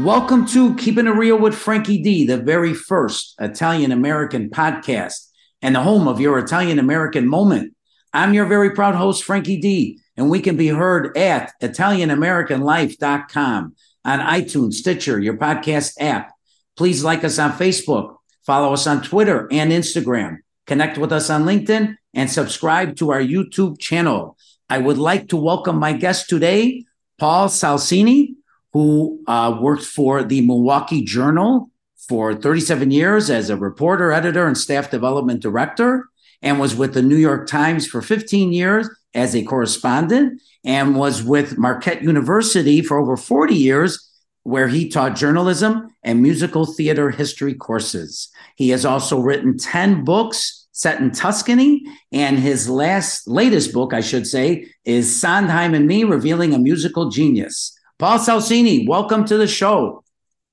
Welcome to Keeping It Real with Frankie D, the very first Italian-American podcast and the home of your Italian-American moment. I'm your very proud host, Frankie D, and we can be heard at italianamericanlife.com, on iTunes, Stitcher, your podcast app. Please like us on Facebook, follow us on Twitter and Instagram, connect with us on LinkedIn, and subscribe to our YouTube channel. I would like to welcome my guest today, Paul Salsini, who worked for the Milwaukee Journal for 37 years as a reporter, editor, and staff development director, and was with the New York Times for 15 years as a correspondent, and was with Marquette University for over 40 years, where he taught journalism and musical theater history courses. He has also written 10 books set in Tuscany, and his latest book, I should say, is Sondheim and Me, Revealing a Musical Genius. Paul Salsini, welcome to the show.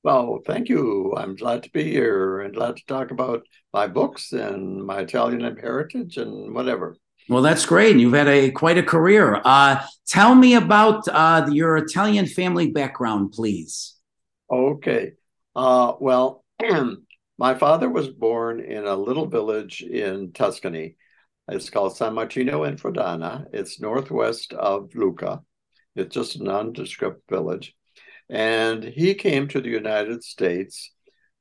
Well, thank you. I'm glad to be here and glad to talk about my books and my Italian heritage and whatever. Well, that's great. You've had quite a career. Tell me about your Italian family background, please. Okay. Well, my father was born in a little village in Tuscany. It's called San Martino in Freddana. It's northwest of Lucca. It's just a nondescript village. And he came to the United States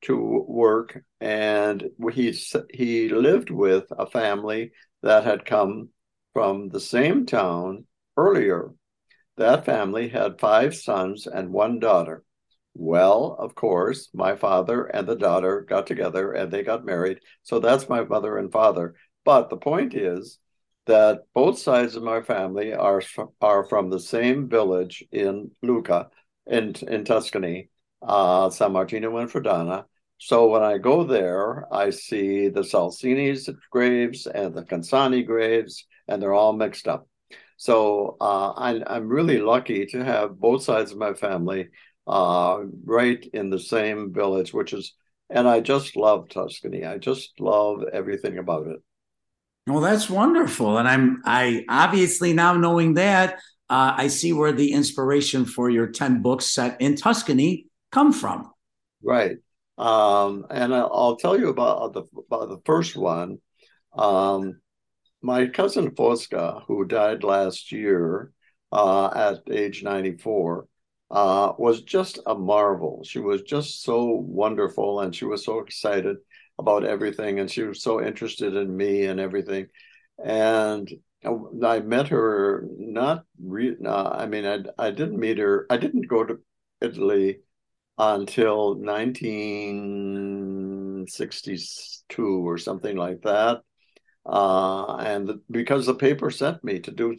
to work, and he lived with a family that had come from the same town earlier. That family had 5 sons and 1 daughter. Well, of course, my father and the daughter got together and they got married. So that's my mother and father. But the point is that both sides of my family are from the same village in Lucca, in Tuscany, San Martino in Freddana. So when I go there, I see the Salsini's graves and the Cansani graves, and they're all mixed up. So I'm really lucky to have both sides of my family right in the same village, and I just love Tuscany. I just love everything about it. Well, that's wonderful. And I obviously now knowing that, I see where the inspiration for your 10 books set in Tuscany come from. Right. And I'll tell you about the first one. My cousin Fosca, who died last year at age 94, was just a marvel. She was just so wonderful, and she was so excited about everything, and she was so interested in me and everything. And I met her I didn't meet her. I didn't go to Italy until 1962 or something like that. Because the paper sent me to do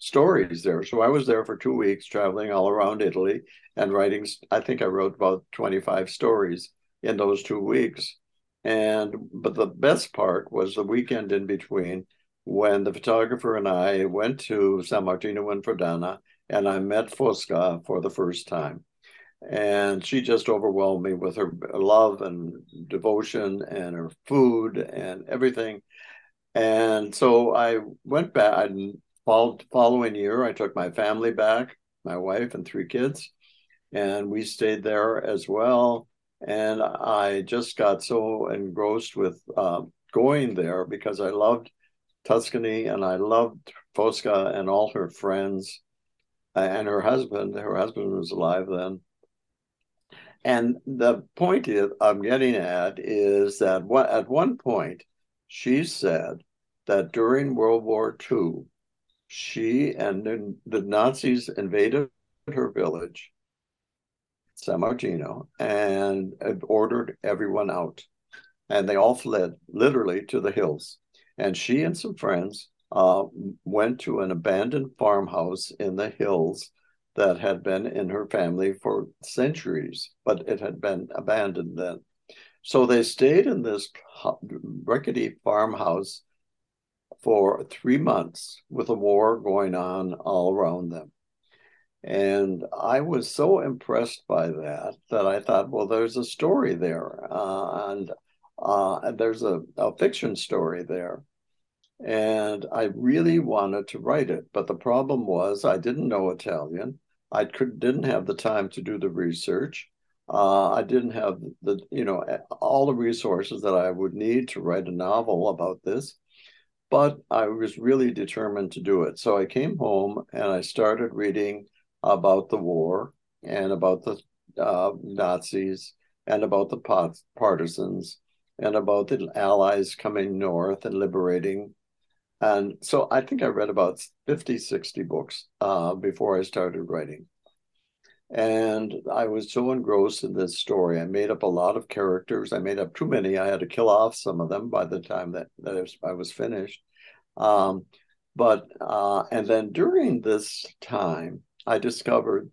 stories there. So I was there for 2 weeks traveling all around Italy and writing. I think I wrote about 25 stories in those 2 weeks. But the best part was the weekend in between, when the photographer and I went to San Martino in Freddana and I met Fosca for the first time. And she just overwhelmed me with her love and devotion and her food and everything. And so I went back. The following year, I took my family back, my wife and 3 kids, and we stayed there as well. And I just got so engrossed with going there because I loved Tuscany and I loved Fosca and all her friends and her husband. Her husband was alive then. And the point I'm getting at is that at one point, she said that during World War II, she and the Nazis invaded her village, San Martino, and ordered everyone out. And they all fled, literally, to the hills. And she and some friends went to an abandoned farmhouse in the hills that had been in her family for centuries, but it had been abandoned then. So they stayed in this rickety farmhouse for 3 months with a war going on all around them. And I was so impressed by that I thought, well, there's a story there, and there's a fiction story there. And I really wanted to write it. But the problem was I didn't know Italian. I didn't have the time to do the research. I didn't have the, you know, all the resources that I would need to write a novel about this, but I was really determined to do it. So I came home and I started reading about the war and about the Nazis and about the partisans and about the Allies coming north and liberating. And so I think I read about 50, 60 books before I started writing. And I was so engrossed in this story. I made up a lot of characters. I made up too many. I had to kill off some of them by the time that I was finished. And then during this time, I discovered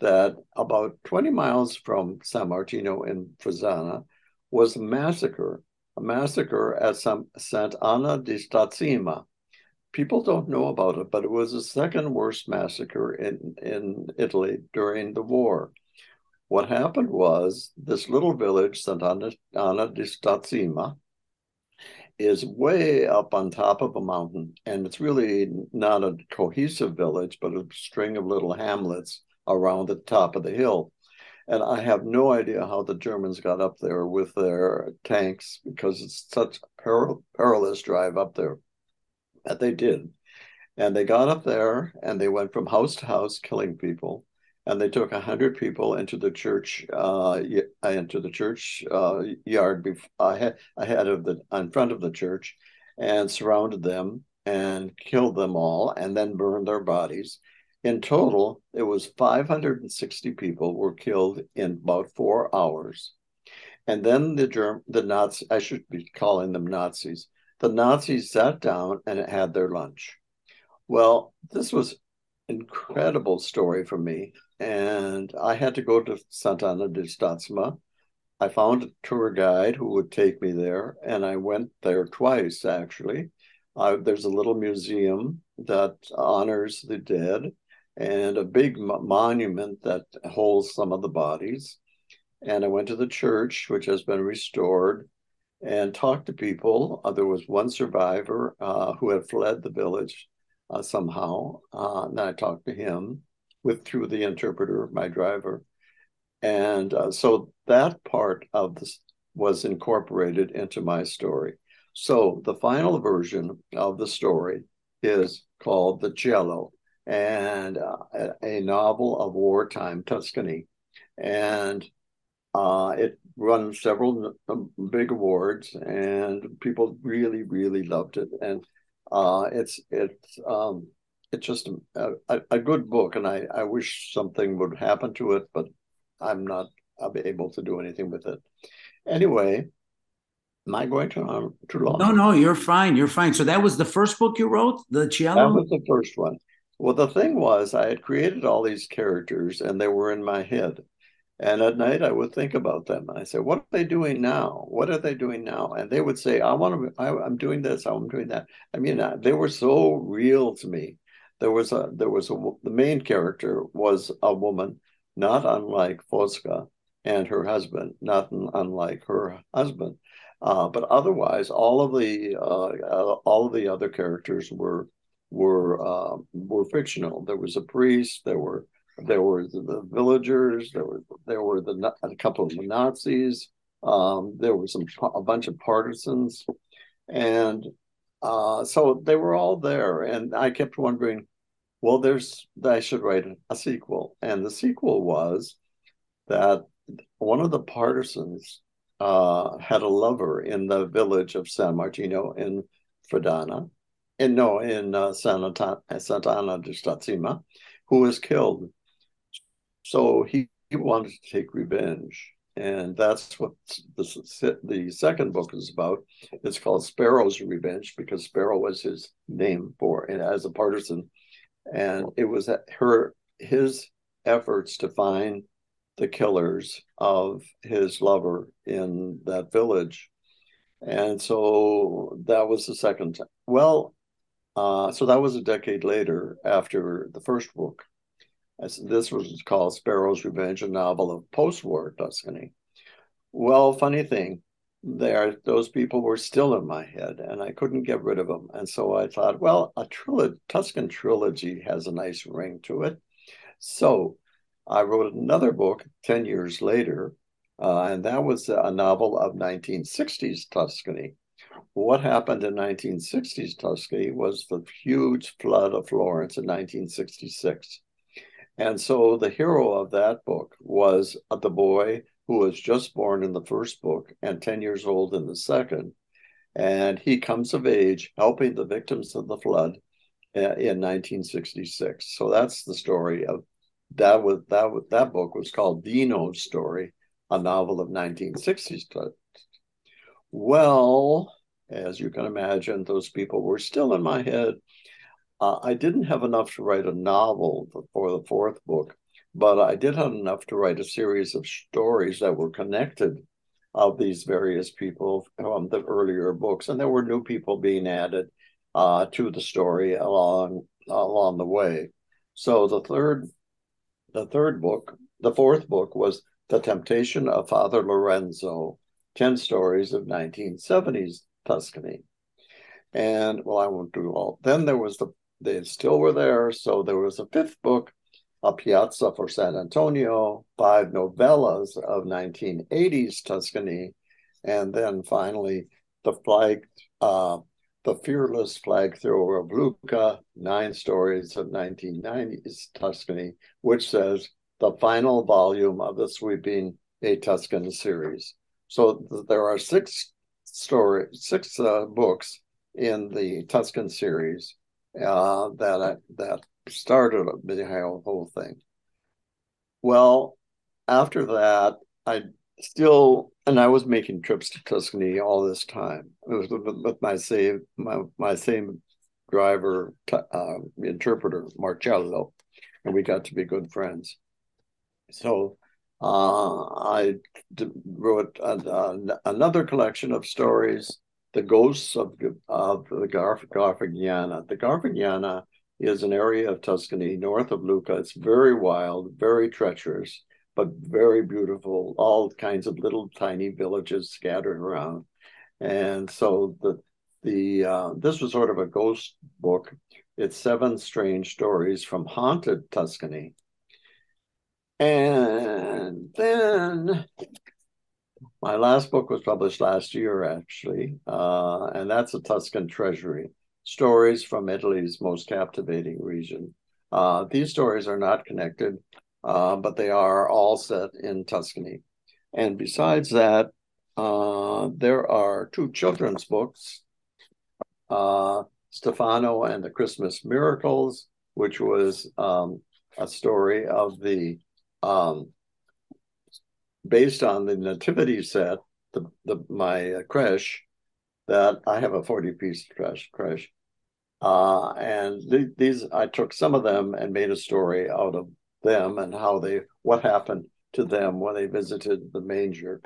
that about 20 miles from San Martino in Freddana was a massacre at Sant'Anna di Stazzema. People don't know about it, but it was the second worst massacre in Italy during the war. What happened was this little village, Sant'Anna di Stazzema, is way up on top of a mountain, and it's really not a cohesive village, but a string of little hamlets around the top of the hill. And I have no idea how the Germans got up there with their tanks, because it's such a perilous drive up there. And they did. And they got up there and they went from house to house killing people. And they took 100 people into the church yard in front of the church, and surrounded them and killed them all, and then burned their bodies. In total, it was 560 people were killed in about 4 hours. And then the Nazis, I should be calling them Nazis, the Nazis sat down and had their lunch. Well, this was an incredible story for me. And I had to go to Sant'Anna di Stazzema. I found a tour guide who would take me there. And I went there twice, actually. There's a little museum that honors the dead, and a big monument that holds some of the bodies. And I went to the church, which has been restored, and talked to people. There was one survivor who had fled the village somehow. And I talked to him through the interpreter of my driver. And so that part of this was incorporated into my story. So the final version of the story is called The Cello, and a novel of wartime Tuscany. And it won several big awards, and people really, really loved it. And it's just a good book, and I wish something would happen to it, but I'm not able to do anything with it. Anyway, am I going too long? No, you're fine. So that was the first book you wrote, The Cello? That was the first one. Well, the thing was, I had created all these characters, and they were in my head. And at night, I would think about them. And I said, what are they doing now? And they would say, I'm doing this, I'm doing that. I mean, they were so real to me. The main character was a woman, not unlike Fosca, and her husband, not unlike her husband. But otherwise, all of the other characters were fictional. There was a priest. There were the villagers. There were a couple of the Nazis. There were a bunch of partisans, and so they were all there. And I kept wondering, well, I should write a sequel. And the sequel was that one of the partisans had a lover in the village of San Martino in Freddana, in Sant'Anna di Stazzema, who was killed. So he wanted to take revenge, and that's what the second book is about. It's called Sparrow's Revenge, because Sparrow was his name for it as a partisan, and it was his efforts to find the killers of his lover in that village. And so that was the second time. Well, so that was a decade later after the first book. This was called Sparrow's Revenge, a novel of post-war Tuscany. Well, funny thing, those people were still in my head, and I couldn't get rid of them. And so I thought, well, a Tuscan trilogy has a nice ring to it. So I wrote another book 10 years later, and that was a novel of 1960s Tuscany. What happened in 1960s Tuscany was the huge flood of Florence in 1966. And so the hero of that book was the boy who was just born in the first book and 10 years old in the second. And he comes of age helping the victims of the flood in 1966. So that's the story of that. That book was called Dino's Story, a novel of 1960s. Well, as you can imagine, those people were still in my head. I didn't have enough to write a novel for the fourth book, but I did have enough to write a series of stories that were connected of these various people from the earlier books. And there were new people being added to the story along the way. So the fourth book was The Temptation of Father Lorenzo, 10 Stories of 1970s Tuscany. And, well, I won't do all. Then there was they still were there. So there was a fifth book, A Piazza for San Antonio, 5 novellas of 1980s Tuscany. And then finally, The Fearless Flag Thrower of Lucca, 9 stories of 1990s Tuscany, which says the final volume of the sweeping A Tuscan series. So there are 6 books in the Tuscan series that started the whole thing. Well, after that, I was making trips to Tuscany all this time. It was with my same driver, interpreter, Marcello, and we got to be good friends. So I wrote another collection of stories, The Ghosts of the Garfagnana. The Garfagnana is an area of Tuscany north of Lucca. It's very wild, very treacherous, but very beautiful, all kinds of little tiny villages scattered around. And so this was sort of a ghost book. It's 7 strange stories from haunted Tuscany. And then my last book was published last year, actually, and that's A Tuscan Treasury, stories from Italy's most captivating region. These stories are not connected, but they are all set in Tuscany. And besides that, there are 2 children's books, Stefano and the Christmas Miracles, which was a story of the based on the nativity set, my creche, that I have a 40-piece creche. And these, I took some of them and made a story out of them and what happened to them when they visited the manger.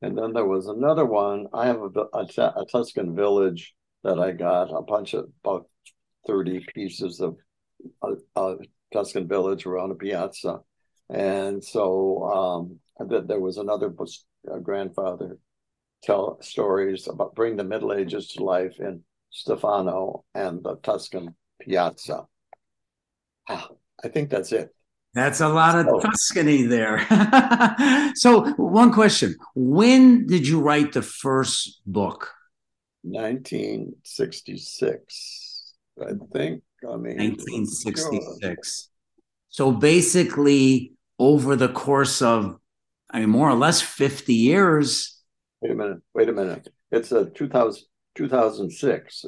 And then there was another one. I have a Tuscan village that I got about 30 pieces of a Tuscan village around a piazza. And so there was another grandfather tell stories about bring the Middle Ages to life in Stefano and the Tuscan Piazza. I think that's it. That's a lot of Tuscany there. So one question. When did you write the first book? 1966, I think. 1966. So basically, over the course of, more or less 50 years. Wait a minute. It's 2006. 2006.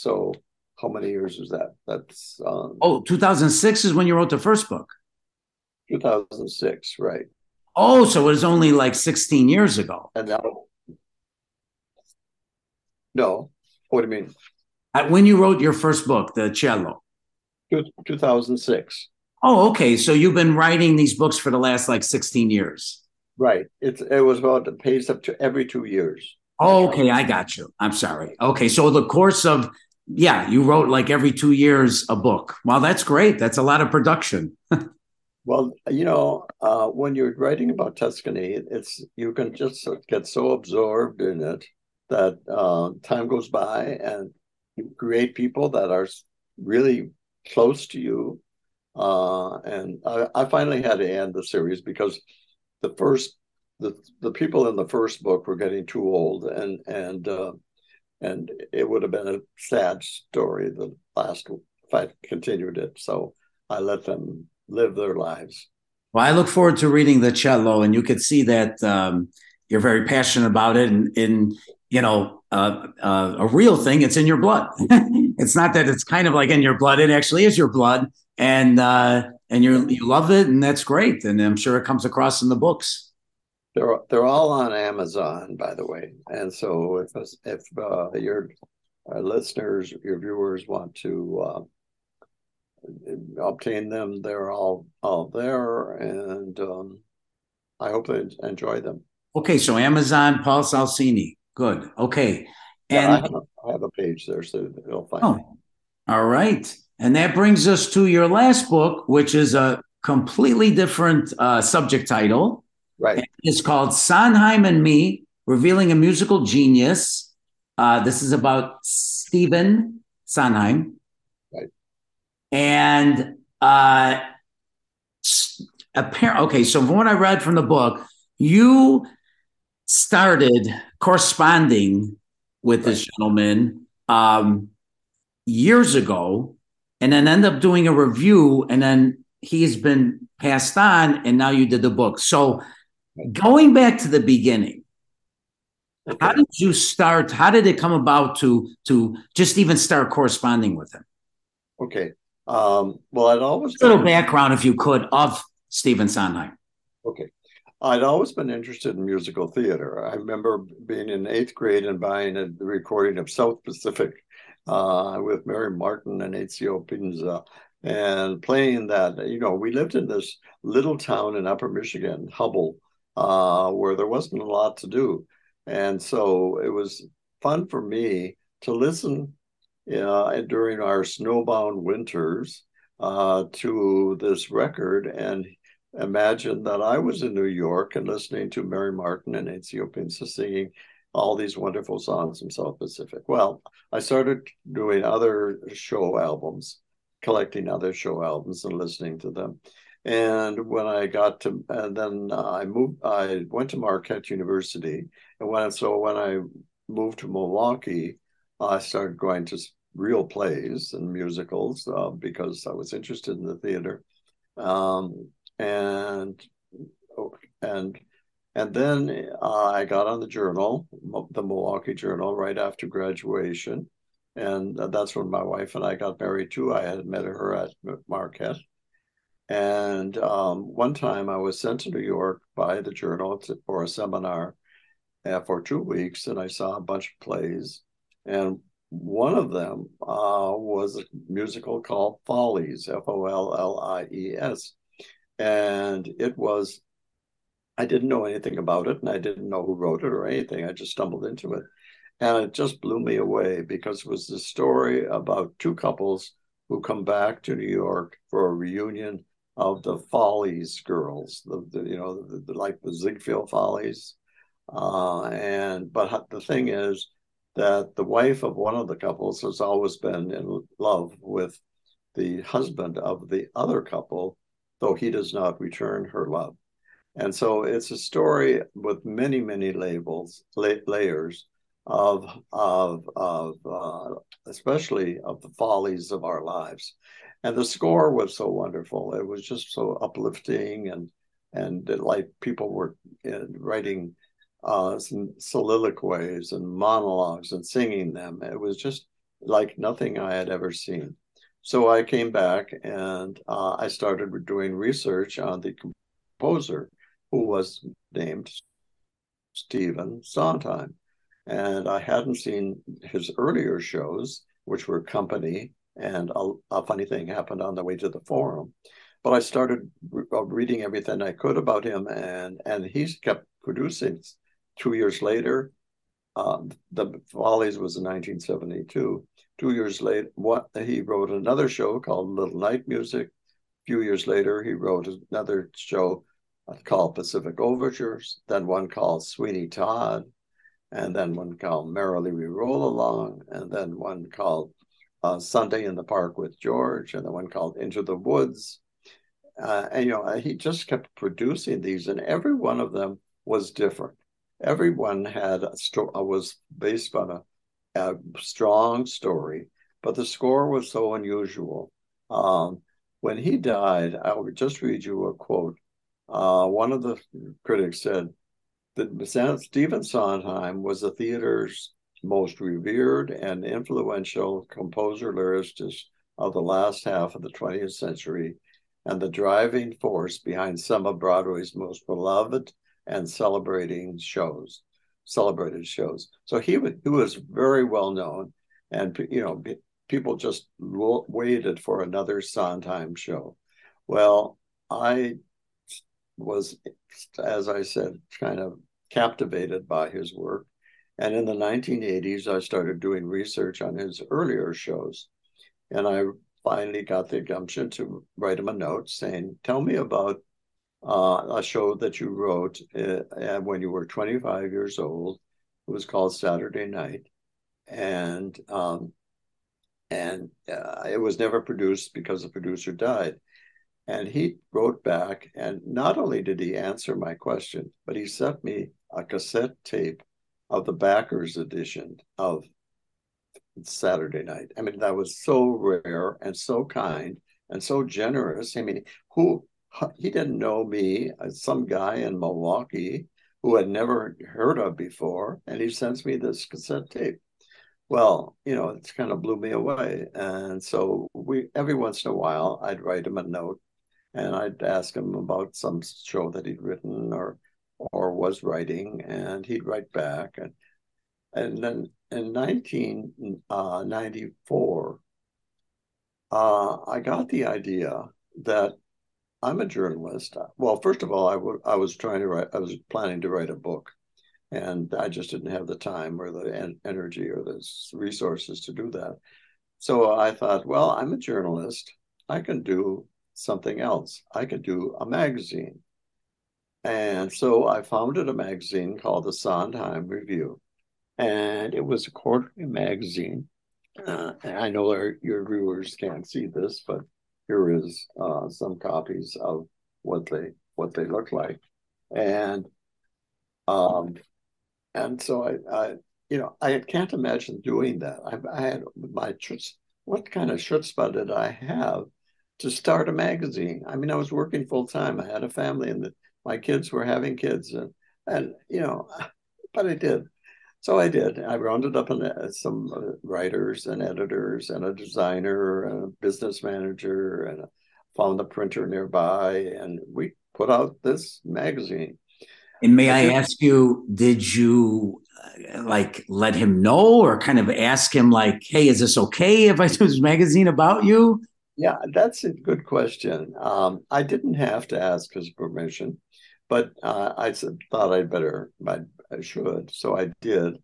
So how many years is that? That's 2006 is when you wrote the first book. 2006, right. Oh, so it was only like 16 years ago. And now, no. What do you mean? When you wrote your first book, The Cello. 2006. Oh, okay. So you've been writing these books for the last 16 years. Right. It was about the pace up to every 2 years. Oh, okay. I got you. I'm sorry. Okay. So the course of, you wrote every 2 years a book. Wow, that's great. That's a lot of production. Well, when you're writing about Tuscany, you can just get so absorbed in it that time goes by and you create people that are really close to you And I finally had to end the series because the people in the first book were getting too old, and it would have been a sad story. The last, if I continued it, so I let them live their lives. Well, I look forward to reading The Cello, and you could see that you're very passionate about it, and in a real thing. It's in your blood. It's not that it's kind of like in your blood. It actually is your blood, and you love it, and that's great. And I'm sure it comes across in the books. They're all on Amazon, by the way. And so if your listeners, your viewers want to obtain them, they're all there. And I hope they enjoy them. Okay, so Amazon, Paul Salsini. Good. Okay. And I have a page there, so they'll find me. All right. And that brings us to your last book, which is a completely different subject title. Right. It's called Sondheim and Me, Revealing a Musical Genius. This is about Stephen Sondheim. Right. And okay, so from what I read from the book, you started corresponding with this gentleman years ago, and then ended up doing a review, and then he's been passed on, and now you did the book. So going back to the beginning, okay. How did you start? How did it come about to just even start corresponding with him? Okay. Well, I'd always a little background, if you could, of Stephen Sondheim. Okay. I'd always been interested in musical theater. I remember being in 8th grade and buying a recording of South Pacific with Mary Martin and Ezio Pinza. And playing that, we lived in this little town in Upper Michigan, Hubble, where there wasn't a lot to do. And so it was fun for me to listen during our snowbound winters to this record and imagine that I was in New York and listening to Mary Martin and Ezio Pinza singing all these wonderful songs from South Pacific. Well, I started doing other show albums, collecting other show albums and listening to them. And when I got to, and then I went to Marquette University. And when I moved to Milwaukee, I started going to real plays and musicals because I was interested in the theater. And then I got on the Milwaukee Journal right after graduation. And that's when my wife and I got married, too. I had met her at Marquette. And one time I was sent to New York by the Journal for a seminar for 2 weeks, and I saw a bunch of plays. And one of them was a musical called Follies, Follies. And it was, I didn't know anything about it, and I didn't know who wrote it or anything. I just stumbled into it. And it just blew me away because it was the story about two couples who come back to New York for a reunion of the Follies girls, like the Ziegfeld Follies. But the thing is that the wife of one of the couples has always been in love with the husband of the other couple, though he does not return her love. And so it's a story with many, many layers. Especially of the follies of our lives. And the score was so wonderful. It was just so uplifting and like people were writing some soliloquies and monologues and singing them. It was just like nothing I had ever seen. So I came back and I started doing research on the composer, who was named Stephen Sondheim. And I hadn't seen his earlier shows, which were Company and A Funny Thing Happened on the Way to the Forum. But I started reading everything I could about him, and he's kept producing. 2 years later, the Follies was in 1972. 2 years later, he wrote another show called Little Night Music. A few years later, he wrote another show called Pacific Overtures, then one called Sweeney Todd, and then one called Merrily We Roll Along, and then one called Sunday in the Park with George, and then one called Into the Woods, And, you know, he just kept producing these, and every one of them was different. Every one had was based on a strong story, but the score was so unusual. When he died, I will just read you a quote. One of the critics said that Stephen Sondheim was the theater's most revered and influential composer lyricist of the last half of the 20th century, and the driving force behind some of Broadway's most beloved and celebrated shows. So he was very well known, and you know, people just waited for another Sondheim show. Well, I was, as I said, kind of captivated by his work. And in the 1980s, I started doing research on his earlier shows. And I finally got the gumption to write him a note saying, tell me about a show that you wrote when you were 25 years old. It was called Saturday Night. And it was never produced because the producer died. And he wrote back, and not only did he answer my question, but he sent me a cassette tape of the backers edition of Saturday Night. I mean, that was so rare and so kind and so generous. I mean, he didn't know me, some guy in Milwaukee who had never heard of before, and he sends me this cassette tape. Well, you know, it kind of blew me away. And so every once in a while, I'd write him a note and I'd ask him about some show that he'd written or was writing, and he'd write back. And then in 1994, I got the idea that I'm a journalist. Well, first of all, I was planning to write a book, and I just didn't have the time or the energy or the resources to do that. So I thought, well, I'm a journalist. I can do something else. I could do a magazine. And so I founded a magazine called The Sondheim Review. And it was a quarterly magazine. And I know your viewers can't see this, but here is some copies of what they look like. And so I can't imagine doing that. I had my what kind of chutzpah did I have to start a magazine? I mean, I was working full time. I had a family, and my kids were having kids, and you know, but I did. So I did. I rounded up some writers and editors and a designer and a business manager, and found a printer nearby, and we put out this magazine. And may I ask you, did you let him know, or kind of ask him hey, is this okay if I do this magazine about you? Yeah, that's a good question. I didn't have to ask his permission, but I thought I should. So I did.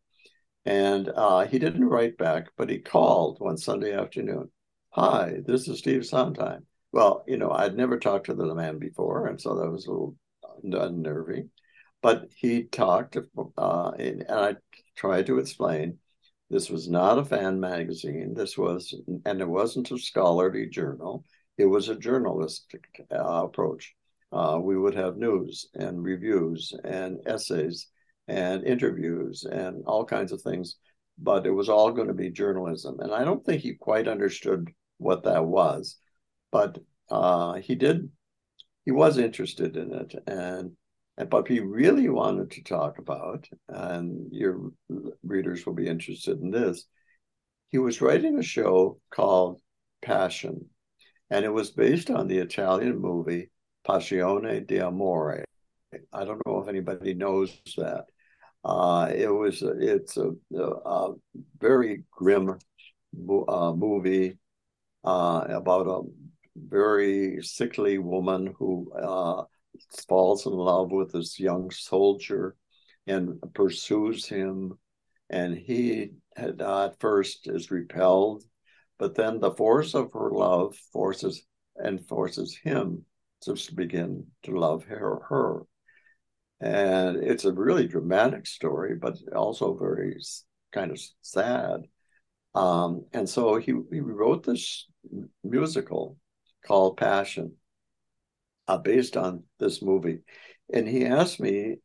And he didn't write back, but he called one Sunday afternoon. Hi, this is Steve Sondheim. Well, you know, I'd never talked to the man before, and so that was a little unnerving. But he talked, and I tried to explain this was not a fan magazine. It wasn't a scholarly journal. It was a journalistic approach. We would have news and reviews and essays and interviews and all kinds of things, but it was all going to be journalism. And I don't think he quite understood what that was, but he was interested in it. But he really wanted to talk about, and your readers will be interested in this, he was writing a show called Passion, and it was based on the Italian movie Passione d'Amore. I don't know if anybody knows that. It's a very grim movie about a very sickly woman who falls in love with this young soldier and pursues him, and he at first is repelled, but then the force of her love forces him to begin to love her. And it's a really dramatic story, but also very kind of sad. And so he wrote this musical called Passion. based on this movie. And he asked me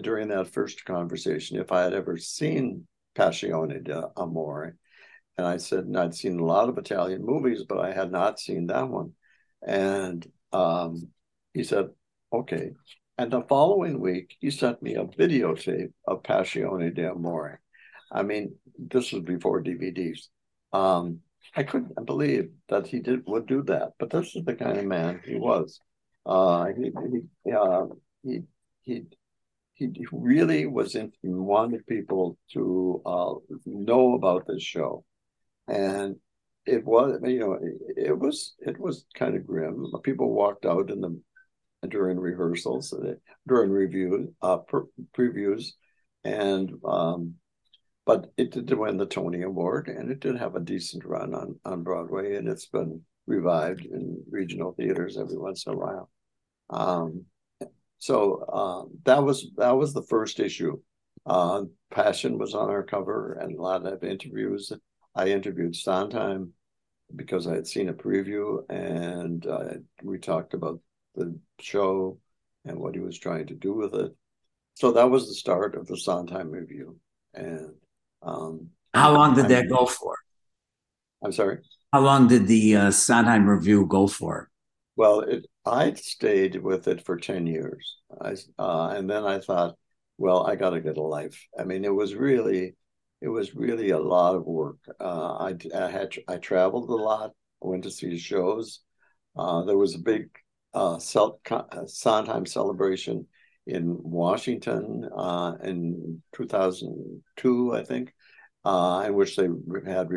during that first conversation if I had ever seen Passione d'Amore. And I said, and I'd seen a lot of Italian movies, but I had not seen that one. And he said, okay. And the following week, he sent me a videotape of Passione d'Amore. I mean, this was before DVDs. I couldn't believe that he would do that, but this is the kind of man he was. He really was wanted people to know about this show, and it was, you know, it was kind of grim. People walked out during rehearsals, during previews, and but it did win the Tony Award, and it did have a decent run on Broadway, and it's been revived in regional theaters every once in a while. That was the first issue. Passion was on our cover, and a lot of interviews. I interviewed Sondheim because I had seen a preview, and we talked about the show and what he was trying to do with it. So that was the start of the Sondheim Review. And how long did that go for? I'm sorry? How long did the Sondheim Review go for? Well, I stayed with it for 10 years. And then I thought, well, I got to get a life. I mean, it was really a lot of work. I traveled a lot. I went to see shows. There was a big Sondheim celebration in Washington in 2002, I think, in which they had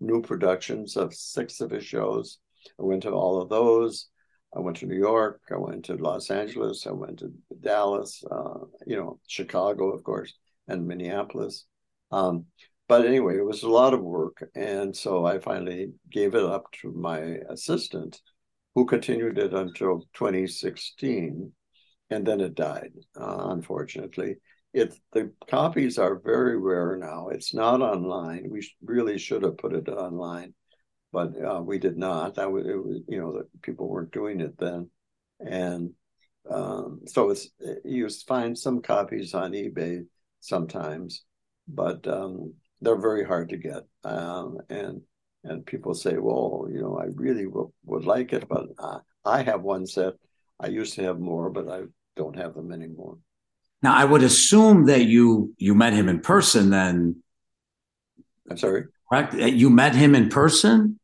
new productions of 6 of his shows. I went to all of those. I went to New York. I went to Los Angeles. I went to Dallas, Chicago, of course, and Minneapolis. But anyway, it was a lot of work. And so I finally gave it up to my assistant, who continued it until 2016. And then it died, unfortunately. The copies are very rare now. It's not online. We really should have put it online, but we did not. That people weren't doing it then, and so you find some copies on eBay sometimes, but they're very hard to get. And people say, well, I really would like it, but I have one set. I used to have more, but I don't have them anymore. Now, I would assume that you met him in person then. I'm sorry? Correct? You met him in person?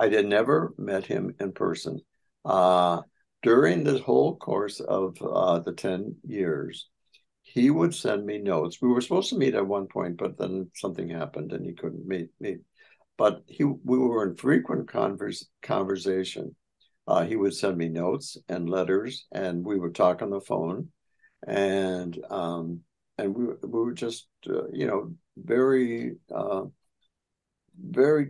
I never met him in person. During the whole course of the 10 years, he would send me notes. We were supposed to meet at one point, but then something happened and he couldn't meet me. But we were in frequent conversation. He would send me notes and letters, and we would talk on the phone, and we were just very very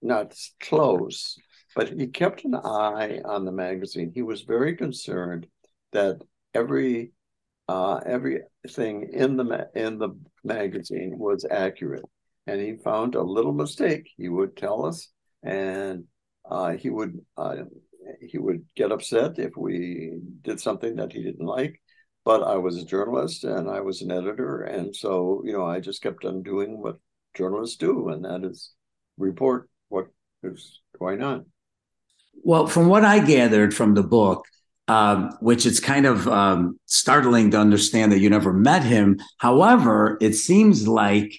not close, but he kept an eye on the magazine. He was very concerned that everything in the magazine was accurate, and he found a little mistake, he would tell us, and he would get upset if we did something that he didn't like. But I was a journalist and I was an editor, and so I just kept on doing what journalists do, and that is report what is going on. Well, from what I gathered from the book, which it's kind of startling to understand that you never met him. However, it seems like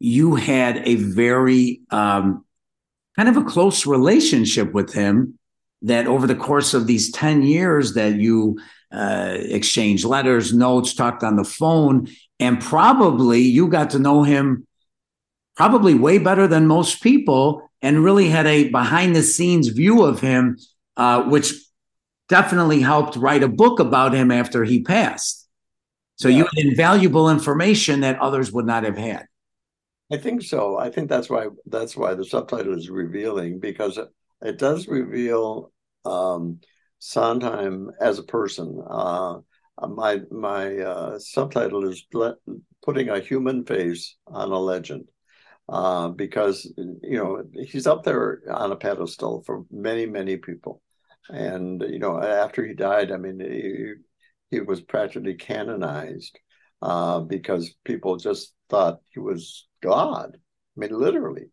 you had a very kind of a close relationship with him, that over the course of these 10 years that you exchanged letters, notes, talked on the phone, and probably you got to know him probably way better than most people, and really had a behind the scenes view of him, which definitely helped write a book about him after he passed. So yeah. You had invaluable information that others would not have had. I think so. I think that's why the subtitle is revealing, because it does reveal Sondheim as a person. My subtitle is putting a human face on a legend, because he's up there on a pedestal for many, many people, And, you know, after he died, I mean, he was practically canonized because people just thought he was God. I mean, literally.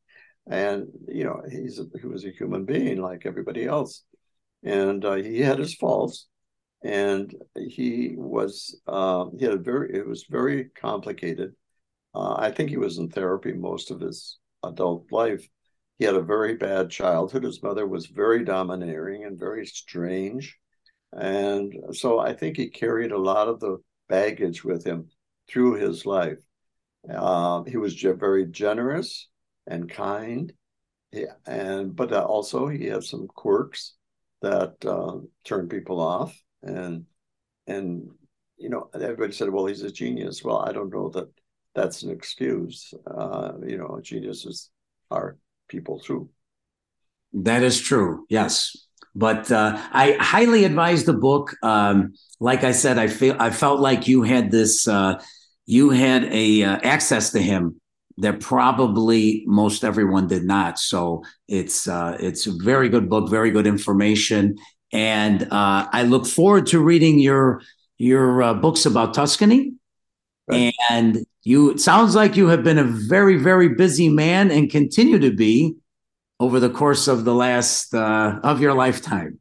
And, you know, he was a human being like everybody else. And he had his faults. And he was, he had a very, it was very complicated. I think he was in therapy most of his adult life. He had a very bad childhood. His mother was very domineering and very strange. And so I think he carried a lot of the baggage with him through his life. He was very generous and kind. But also he had some quirks that turned people off. And, you know, everybody said, well, he's a genius. Well, I don't know that that's an excuse. You know, geniuses are people too. That is true. Yes. But I highly advise the book. Like I said, I felt like you had this, access to him that probably most everyone did not. So it's a very good book, very good information. And I look forward to reading your books about Tuscany. Right. And it sounds like you have been a very, very busy man and continue to be over the course of the last of your lifetime.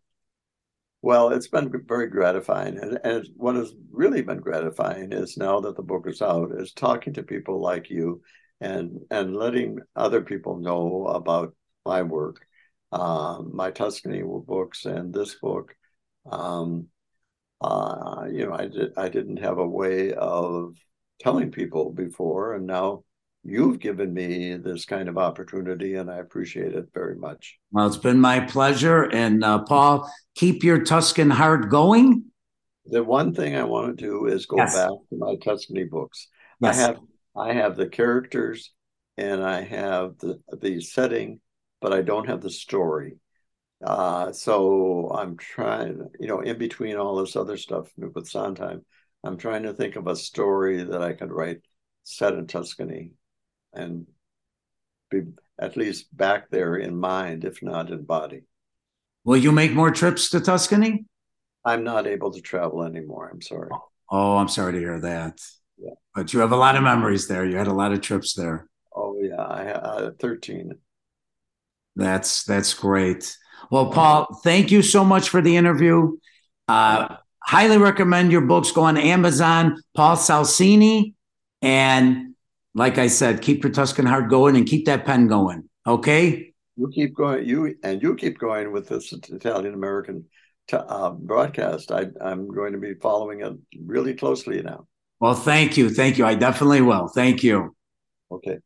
Well, it's been very gratifying. And what has really been gratifying is now that the book is out, is talking to people like you and letting other people know about my work. My Tuscany books and this book, you know, I didn't have a way of telling people before, and now you've given me this kind of opportunity, and I appreciate it very much. Well, it's been my pleasure, and Paul, keep your Tuscan heart going. The one thing I want to do is go back to my Tuscany books. Yes. I have the characters, and I have the setting, but I don't have the story. So I'm trying, you know, in between all this other stuff with Sondheim, I'm trying to think of a story that I could write set in Tuscany and be at least back there in mind, if not in body. Will you make more trips to Tuscany? I'm not able to travel anymore. I'm sorry. Oh, I'm sorry to hear that. Yeah. But you have a lot of memories there. You had a lot of trips there. Oh, yeah. I had 13. That's great. Well, Paul, thank you so much for the interview. Highly recommend your books. Go on Amazon, Paul Salsini. And like I said, keep your Tuscan heart going and keep that pen going. Okay? You keep going. You keep going with this Italian-American broadcast. I'm going to be following it really closely now. Well, thank you. I definitely will. Thank you. Okay.